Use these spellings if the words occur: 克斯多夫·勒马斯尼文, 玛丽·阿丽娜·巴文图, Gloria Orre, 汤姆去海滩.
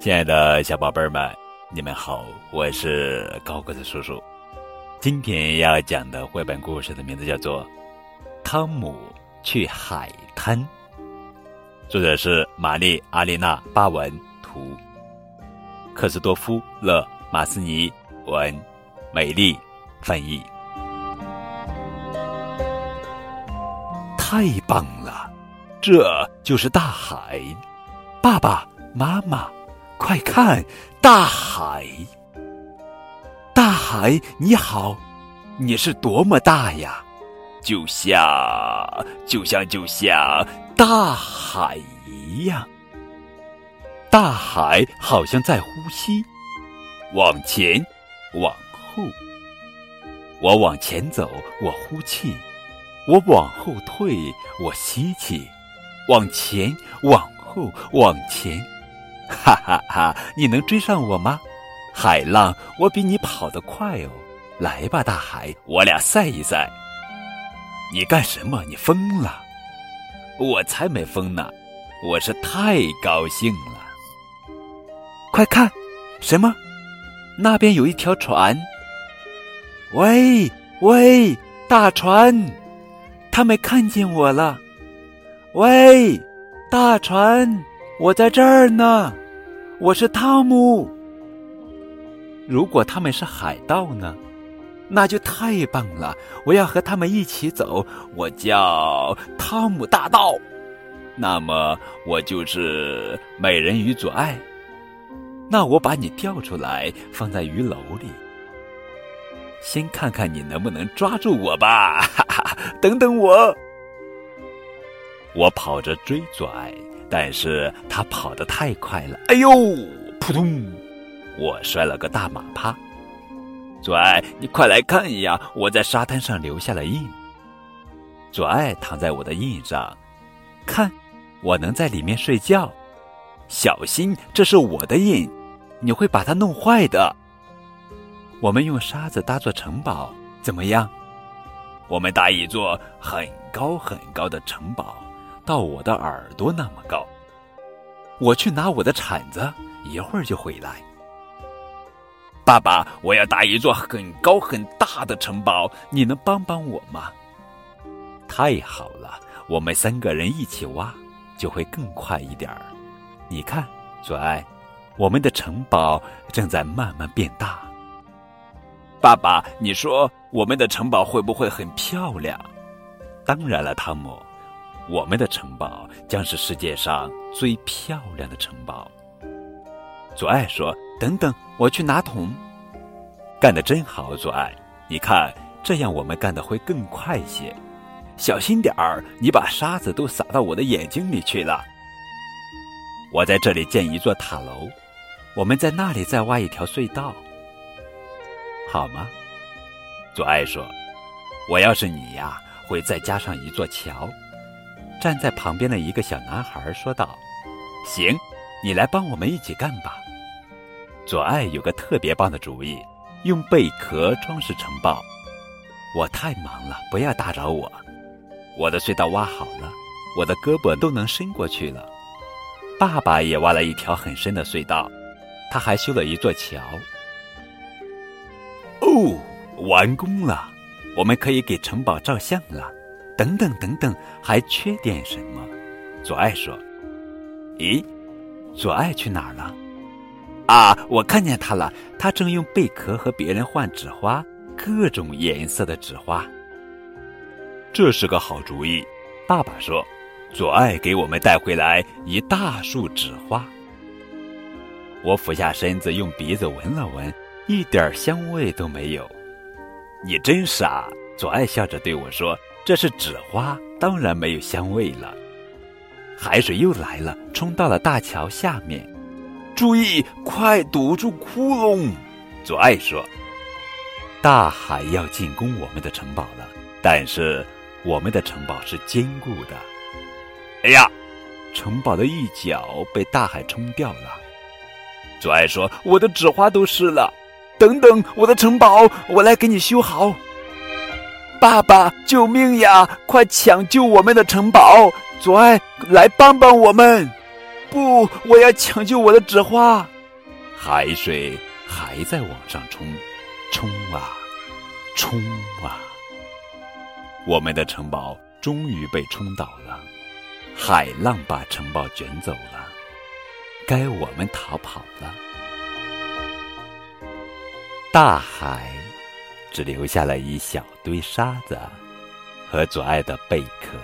亲爱的小宝贝们，你们好，我是高个子叔叔。今天要讲的绘本故事的名字叫做《汤姆去海滩》，作者是玛丽·阿丽娜·巴文图，克斯多夫·勒马斯尼文，美丽翻译。太棒了，这就是大海！爸爸妈妈快看，大海！大海，你好，你是多么大呀！就像大海一样。大海好像在呼吸，往前，往后。我往前走，我呼气；我往后退，我吸气。往前，往后，往前。哈哈哈！你能追上我吗？海浪，我比你跑得快哦！来吧，大海，我俩赛一赛。你干什么？你疯了？我才没疯呢，我是太高兴了。快看，什么？那边有一条船。喂，大船，他没看见我了。喂，大船，我在这儿呢，我是汤姆。如果他们是海盗呢？那就太棒了，我要和他们一起走，我叫汤姆大盗。那么我就是美人鱼左爱。那我把你钓出来，放在鱼篓里。先看看你能不能抓住我吧，哈哈，等等我。我跑着追左爱，但是他跑得太快了，哎呦，扑通，我摔了个大马趴。左爱，你快来看呀！我在沙滩上留下了印。左爱躺在我的印上，看，我能在里面睡觉。小心，这是我的印，你会把它弄坏的。我们用沙子搭座城堡，怎么样？我们搭一座很高很高的城堡，到我的耳朵那么高。我去拿我的铲子，一会儿就回来。爸爸，我要搭一座很高很大的城堡，你能帮帮我吗？太好了，我们三个人一起挖，就会更快一点儿。你看，左爱，我们的城堡正在慢慢变大。爸爸，你说我们的城堡会不会很漂亮？当然了，汤姆，我们的城堡将是世界上最漂亮的城堡。左爱说，等等，我去拿桶。干得真好，左爱，你看，这样我们干得会更快些。小心点儿，你把沙子都撒到我的眼睛里去了。我在这里建一座塔楼，我们在那里再挖一条隧道，好吗？左爱说，我要是你呀，会再加上一座桥。站在旁边的一个小男孩说道，行，你来帮我们一起干吧。左爱有个特别棒的主意，用贝壳装饰城堡。我太忙了，不要打扰我。我的隧道挖好了，我的胳膊都能伸过去了。爸爸也挖了一条很深的隧道，他还修了一座桥。哦，完工了，我们可以给城堡照相了。等等，还缺点什么？左爱说。咦，左爱去哪儿了？啊，我看见他了，他正用贝壳和别人换纸花，各种颜色的纸花。这是个好主意，爸爸说，左爱给我们带回来一大束纸花。我俯下身子用鼻子闻了闻，一点香味都没有。你真傻，左爱笑着对我说，这是纸花，当然没有香味了。海水又来了，冲到了大桥下面。注意，快堵住窟窿！左爱说。大海要进攻我们的城堡了，但是我们的城堡是坚固的。哎呀，城堡的一角被大海冲掉了。左爱说，我的纸花都湿了。等等，我的城堡，我来给你修好。爸爸，救命呀！快抢救我们的城堡！左爱，来帮帮我们。不，我要抢救我的纸花。海水还在往上冲，冲啊冲啊，我们的城堡终于被冲倒了，海浪把城堡卷走了，该我们逃跑了。大海只留下了一小堆沙子和阻碍的贝壳。